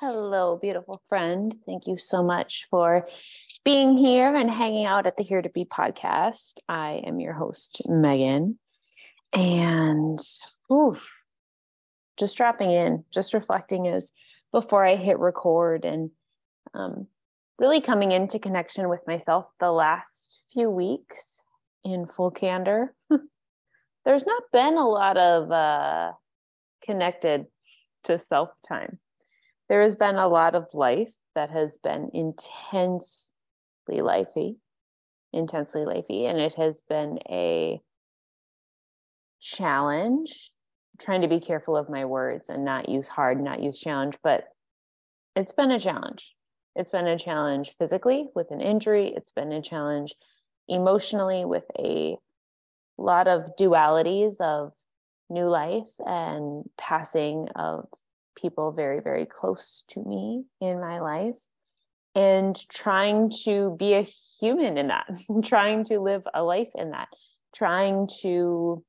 Hello, beautiful friend. Thank you so much for being here and hanging out at the Here to Be podcast. I am your host, Megan, and just dropping in, just reflecting as before I hit record, and really coming into connection with myself the last few weeks. In full candor, there's not been a lot of connected to self time. There has been a lot of life that has been intensely lifey, and it has been a challenge. I'm trying to be careful of my words and not use hard, not use challenge, but it's been a challenge. It's been a challenge physically with an injury. It's been a challenge emotionally with a lot of dualities of new life and passing of people very, very close to me in my life, and trying to be a human in that, trying to live a life in that, trying to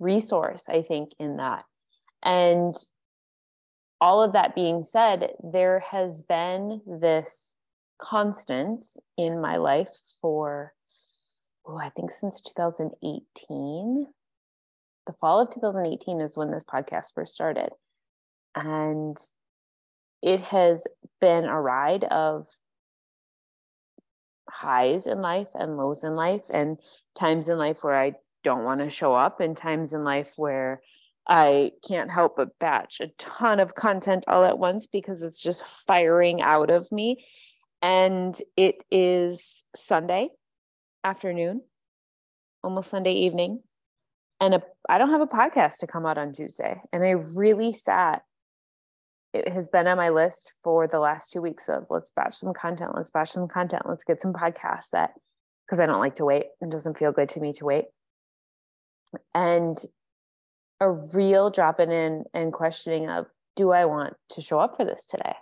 resource, I think, in that. And all of that being said, there has been this constant in my life for, I think since 2018. The fall of 2018 is when this podcast first started. And it has been a ride of highs in life and lows in life, and times in life where I don't want to show up, and times in life where I can't help but batch a ton of content all at once because it's just firing out of me. And it is Sunday afternoon, almost Sunday evening. And I don't have a podcast to come out on Tuesday. And I really sat, it has been on my list for the last 2 weeks of let's batch some content, let's get some podcasts set, because I don't like to wait and doesn't feel good to me to wait. And a real dropping in and questioning of, do I want to show up for this today?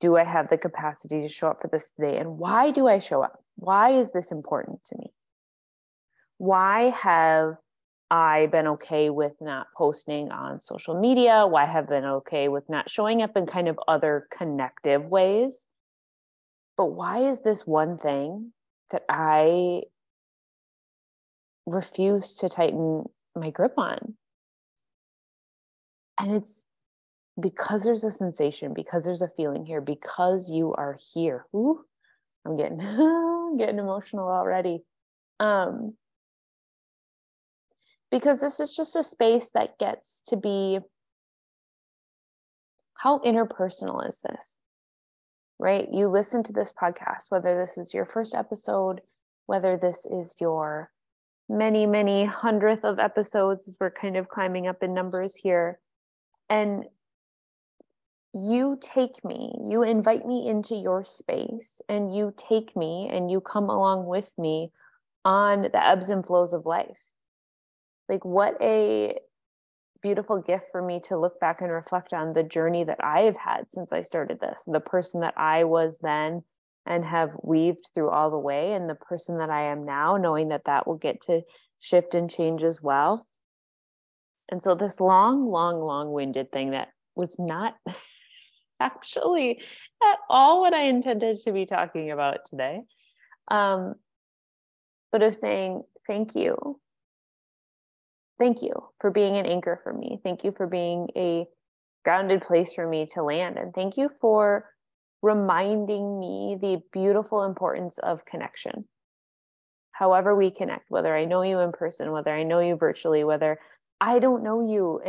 Do I have the capacity to show up for this today? And why do I show up? Why is this important to me? Why have I been okay with not posting on social media? Why have I been okay with not showing up in kind of other connective ways? But why is this one thing that I refuse to tighten my grip on? And it's because there's a sensation, because there's a feeling here, because you are here. Ooh, I'm getting emotional already. Because this is just a space that gets to be, how interpersonal is this, right? You listen to this podcast, whether this is your first episode, whether this is your many, many hundredth of episodes, as we're kind of climbing up in numbers here. And you take me, you invite me into your space, and you take me and you come along with me on the ebbs and flows of life. Like, what a beautiful gift for me to look back and reflect on the journey that I have had since I started this, the person that I was then and have weaved through all the way, and the person that I am now, knowing that that will get to shift and change as well. And so this long-winded thing that was not actually at all what I intended to be talking about today. But of saying, thank you. Thank you for being an anchor for me. Thank you for being a grounded place for me to land. And thank you for reminding me the beautiful importance of connection. However we connect, whether I know you in person, whether I know you virtually, whether I don't know you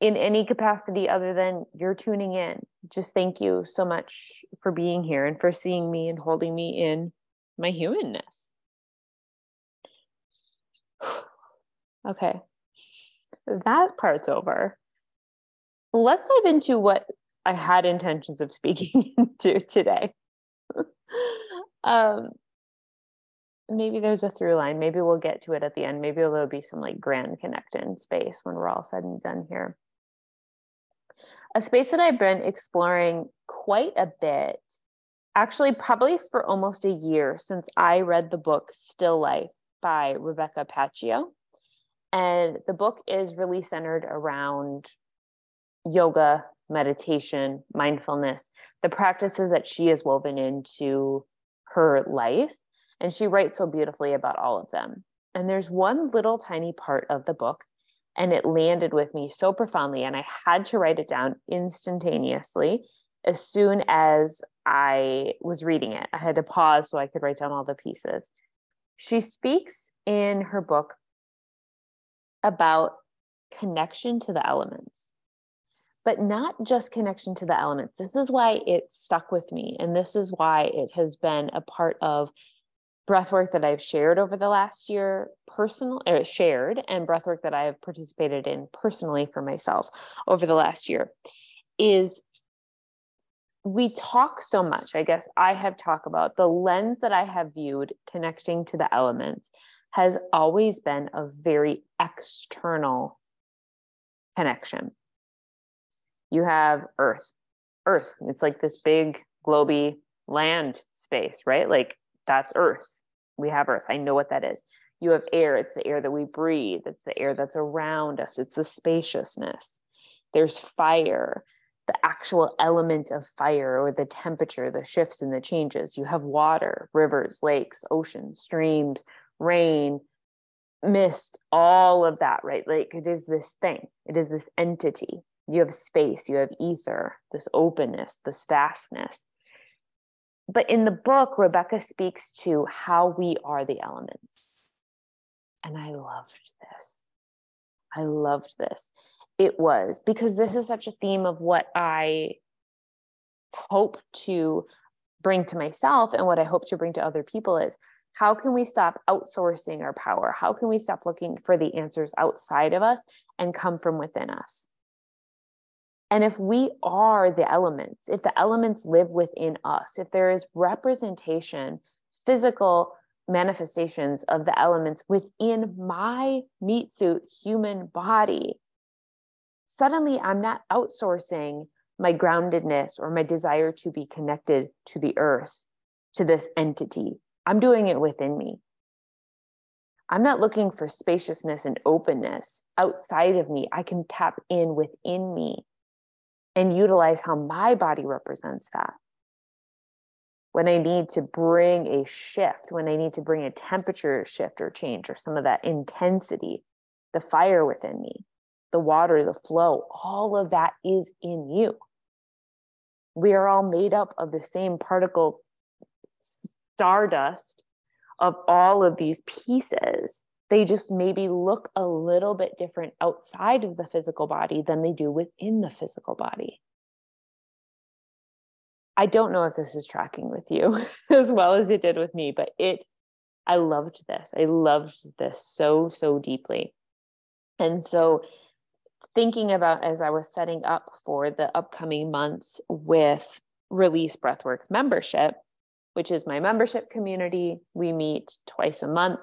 in any capacity other than you're tuning in. Just thank you so much for being here and for seeing me and holding me in my humanness. Okay. that part's over, let's dive into what I had intentions of speaking into today. Maybe there's a through line. Maybe we'll get to it at the end. Maybe there'll be some like grand connection space when we're all said and done here. A space that I've been exploring quite a bit, actually probably for almost a year, since I read the book Still Life by Rebecca Paccio. And the book is really centered around yoga, meditation, mindfulness, the practices that she has woven into her life. And she writes so beautifully about all of them. And there's one little tiny part of the book, and it landed with me so profoundly, and I had to write it down instantaneously as soon as I was reading it. I had to pause so I could write down all the pieces. She speaks in her book about connection to the elements, but not just connection to the elements. This is why it stuck with me, and this is why it has been a part of breathwork that I've shared over the last year, shared, and breathwork that I have participated in personally for myself over the last year, is we talk so much. I guess I have talked about the lens that I have viewed connecting to the elements has always been a very external connection. You have earth. It's like this big globy land space, right? Like, that's earth. We have earth. I know what that is. You have air. It's the air that we breathe. It's the air that's around us. It's the spaciousness. There's fire, the actual element of fire, or the temperature, the shifts and the changes. You have water, rivers, lakes, oceans, streams, rain, mist, all of that, right? Like, it is this thing. It is this entity. You have space. You have ether, this openness, this vastness. But in the book, Rebecca speaks to how we are the elements. And I loved this. It was, because this is such a theme of what I hope to bring to myself and what I hope to bring to other people is, how can we stop outsourcing our power? How can we stop looking for the answers outside of us and come from within us? And if we are the elements, if the elements live within us, if there is representation, physical manifestations of the elements within my meat suit human body, suddenly I'm not outsourcing my groundedness or my desire to be connected to the earth, to this entity. I'm doing it within me. I'm not looking for spaciousness and openness outside of me. I can tap in within me and utilize how my body represents that. When I need to bring a shift, when I need to bring a temperature shift or change, or some of that intensity, the fire within me, the water, the flow, all of that is in you. We are all made up of the same particle stardust of all of these pieces. They just maybe look a little bit different outside of the physical body than they do within the physical body. I don't know if this is tracking with you as well as it did with me, but I loved this. I loved this so, so deeply. And so thinking about, as I was setting up for the upcoming months with Release Breathwork Membership, which is my membership community, we meet twice a month.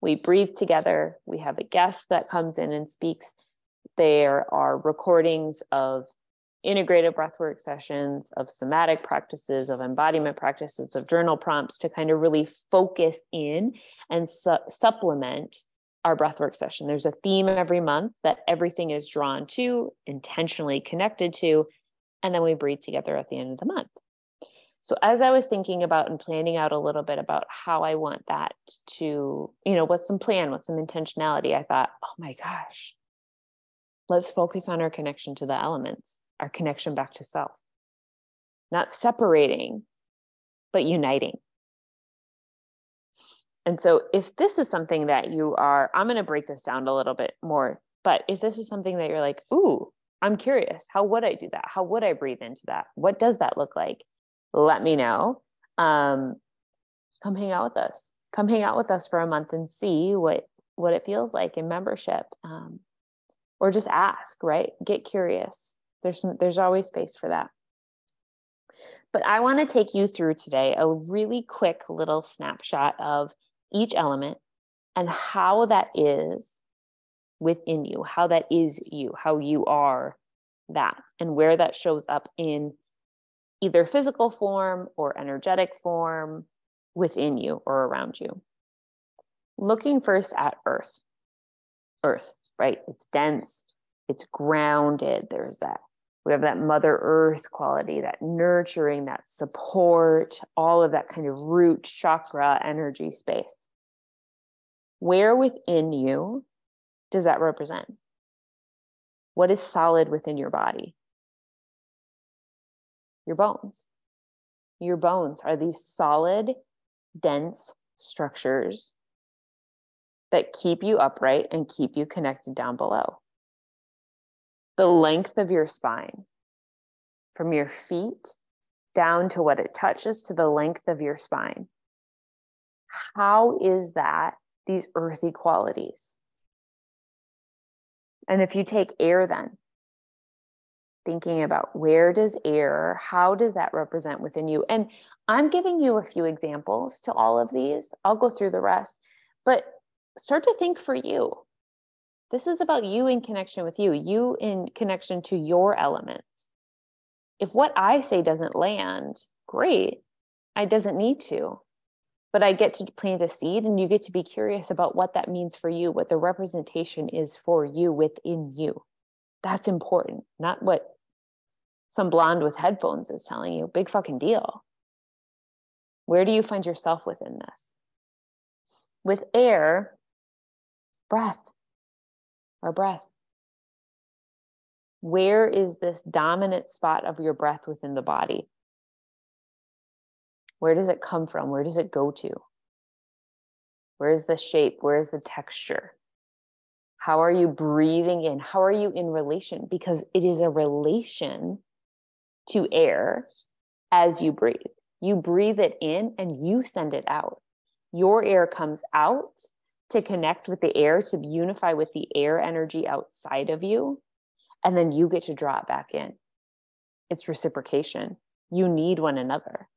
We breathe together. We have a guest that comes in and speaks. There are recordings of integrated breathwork sessions, of somatic practices, of embodiment practices, of journal prompts to kind of really focus in and supplement our breathwork session. There's a theme every month that everything is drawn to, intentionally connected to, and then we breathe together at the end of the month. So as I was thinking about and planning out a little bit about how I want that to, what's some plan, what's some intentionality, I thought, oh my gosh, let's focus on our connection to the elements, our connection back to self, not separating, but uniting. And so if this is something that I'm going to break this down a little bit more, but if this is something that you're like, ooh, I'm curious, how would I do that? How would I breathe into that? What does that look like? Let me know. Come hang out with us. Come hang out with us for a month and see what it feels like in membership. or just ask, right? Get curious. There's always space for that. But I want to take you through today a really quick little snapshot of each element and how that is within you, how that is you, how you are that, and where that shows up in either physical form or energetic form within you or around you. Looking first at earth, right? It's dense, it's grounded. There's that. We have that Mother Earth quality, that nurturing, that support, all of that kind of root chakra energy space. Where within you does that represent? What is solid within your body? Your bones. Your bones are these solid, dense structures that keep you upright and keep you connected down below. The length of your spine, from your feet down to what it touches to the length of your spine. How is that these earthy qualities? And if you take air then, thinking about where does air, how does that represent within you? And I'm giving you a few examples to all of these. I'll go through the rest, but start to think for you. This is about you in connection with you, you in connection to your elements. If what I say doesn't land, great. I doesn't need to, but I get to plant a seed and you get to be curious about what that means for you, what the representation is for you within you. That's important, not what some blonde with headphones is telling you. Big fucking deal. Where do you find yourself within this? With air, breath. Our breath. Where is this dominant spot of your breath within the body? Where does it come from? Where does it go to? Where is the shape? Where is the texture? How are you breathing in? How are you in relation? Because it is a relation to air as you breathe. You breathe it in and you send it out. Your air comes out to connect with the air, to unify with the air energy outside of you. And then you get to draw it back in. It's reciprocation. You need one another.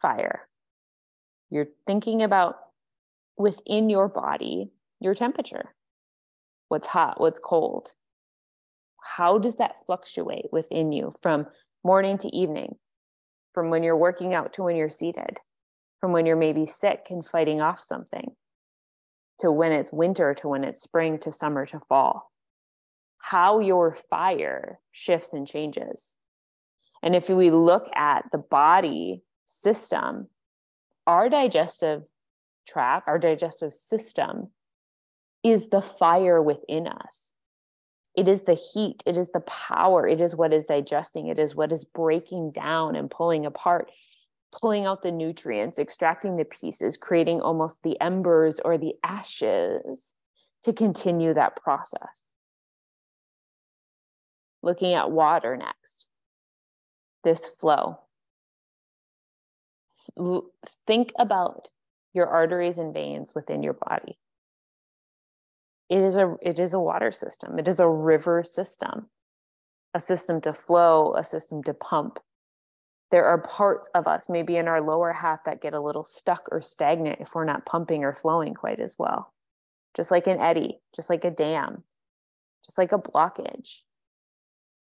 Fire. You're thinking about within your body, your temperature. What's hot, what's cold. How does that fluctuate within you from morning to evening, from when you're working out to when you're seated? From when you're maybe sick and fighting off something, to when it's winter, to when it's spring, to summer, to fall. How your fire shifts and changes. And if we look at the body system, our digestive tract, our digestive system is the fire within us. It is the heat, it is the power, it is what is digesting, it is what is breaking down and pulling apart, pulling out the nutrients, extracting the pieces, creating almost the embers or the ashes to continue that process. Looking at water next, this flow. Think about your arteries and veins within your body. It is a water system. It is a river system, a system to flow, a system to pump. There are parts of us, maybe in our lower half, that get a little stuck or stagnant if we're not pumping or flowing quite as well. Just like an eddy, just like a dam, just like a blockage.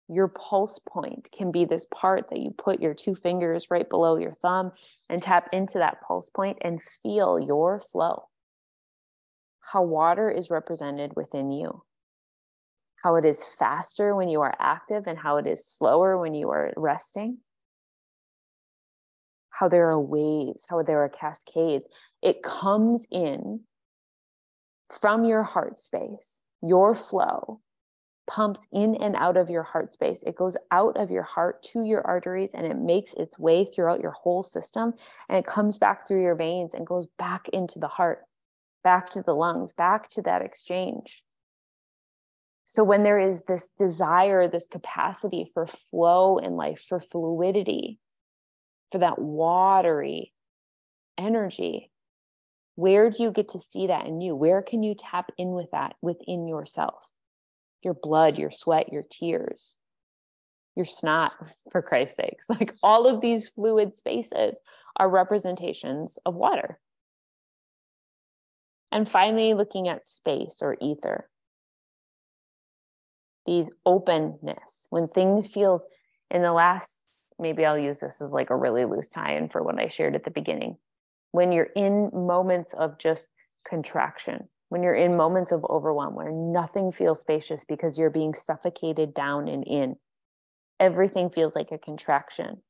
Your pulse point can be this part that you put your two fingers right below your thumb and tap into that pulse point and feel your flow. How water is represented within you. How it is faster when you are active and how it is slower when you are resting. How there are waves, how there are cascades. It comes in from your heart space. Your flow pumps in and out of your heart space. It goes out of your heart to your arteries and it makes its way throughout your whole system. And it comes back through your veins and goes back into the heart, back to the lungs, back to that exchange. So when there is this desire, this capacity for flow in life, for fluidity, for that watery energy, Where do you get to see that in you? Where can you tap in with that within yourself? Your blood, your sweat, your tears, your snot, for Christ's sakes. Like, all of these fluid spaces are representations of water. And finally, looking at space or ether. These openness, when things feel, in the last, maybe I'll use this as like a really loose tie-in for what I shared at the beginning. When you're in moments of just contraction, when you're in moments of overwhelm, where nothing feels spacious because you're being suffocated down and in, everything feels like a contraction.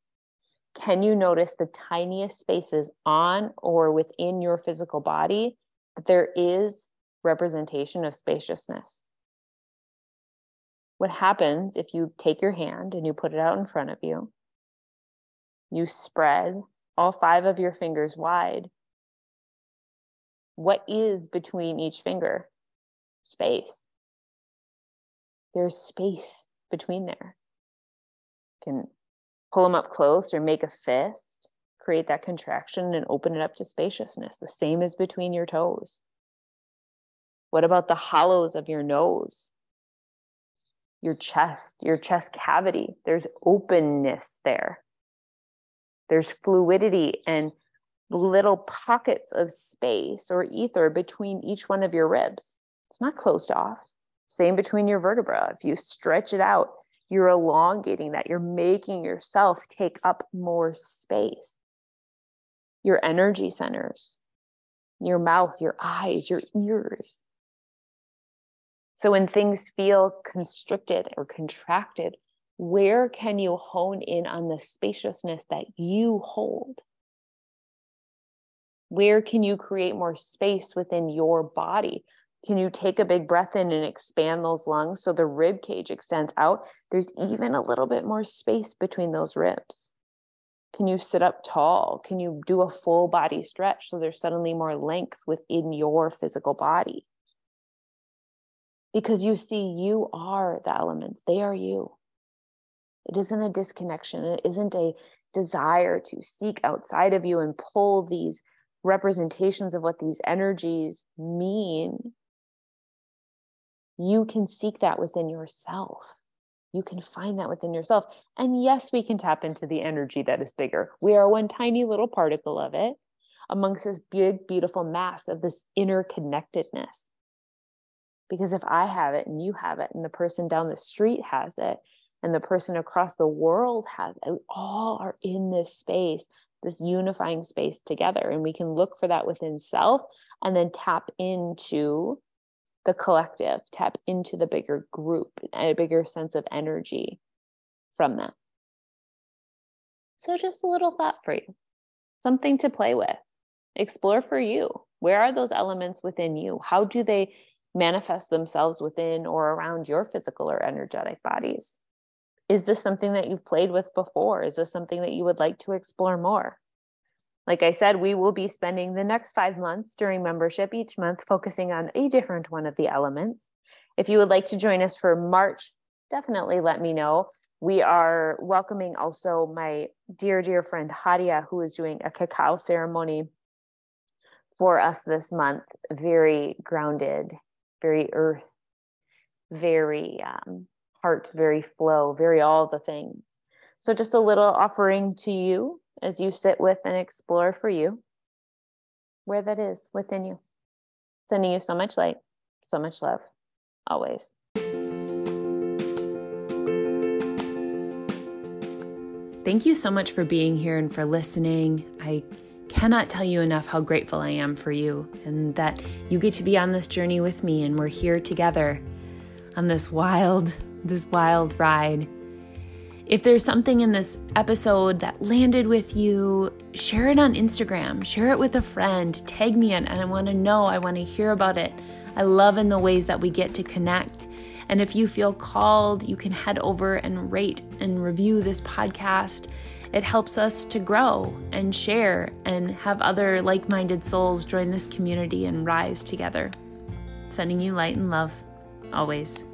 Can you notice the tiniest spaces on or within your physical body that there is representation of spaciousness? What happens if you take your hand and you put it out in front of you, you spread all 5 of your fingers wide? What is between each finger? Space. There's space between there. You can pull them up close or make a fist, create that contraction and open it up to spaciousness. The same is between your toes. What about the hollows of your nose? Your chest cavity, there's openness there. There's fluidity and little pockets of space or ether between each one of your ribs. It's not closed off. Same between your vertebrae. If you stretch it out, you're elongating that. You're making yourself take up more space. Your energy centers, your mouth, your eyes, your ears. So when things feel constricted or contracted, where can you hone in on the spaciousness that you hold? Where can you create more space within your body? Can you take a big breath in and expand those lungs so the rib cage extends out? There's even a little bit more space between those ribs. Can you sit up tall? Can you do a full body stretch so there's suddenly more length within your physical body? Because you see, you are the elements. They are you. It isn't a disconnection. It isn't a desire to seek outside of you and pull these representations of what these energies mean. You can seek that within yourself. You can find that within yourself. And yes, we can tap into the energy that is bigger. We are one tiny little particle of it amongst this big, beautiful mass of this interconnectedness. Because if I have it and you have it and the person down the street has it and the person across the world has it, we all are in this space, this unifying space together. And we can look for that within self and then tap into the collective, tap into the bigger group, a bigger sense of energy from that. So just a little thought for you, something to play with, explore for you. Where are those elements within you? How do they manifest themselves within or around your physical or energetic bodies? Is this something that you've played with before? Is this something that you would like to explore more? Like I said, we will be spending the next 5 months during membership each month focusing on a different one of the elements. If you would like to join us for March, definitely let me know. We are welcoming also my dear, dear friend Hadia, who is doing a cacao ceremony for us this month. Very grounded, very earth, very heart, very flow, very all the things. So just a little offering to you as you sit with and explore for you where that is within you. Sending you so much light, so much love, always. Thank you so much for being here and for listening. I cannot tell you enough how grateful I am for you and that you get to be on this journey with me, and we're here together on this wild ride. If there's something in this episode that landed with you, share it on Instagram, share it with a friend, tag me in, and I want to know, I want to hear about it. I love in the ways that we get to connect. And if you feel called, you can head over and rate and review this podcast. It helps us to grow and share and have other like-minded souls join this community and rise together. Sending you light and love, always.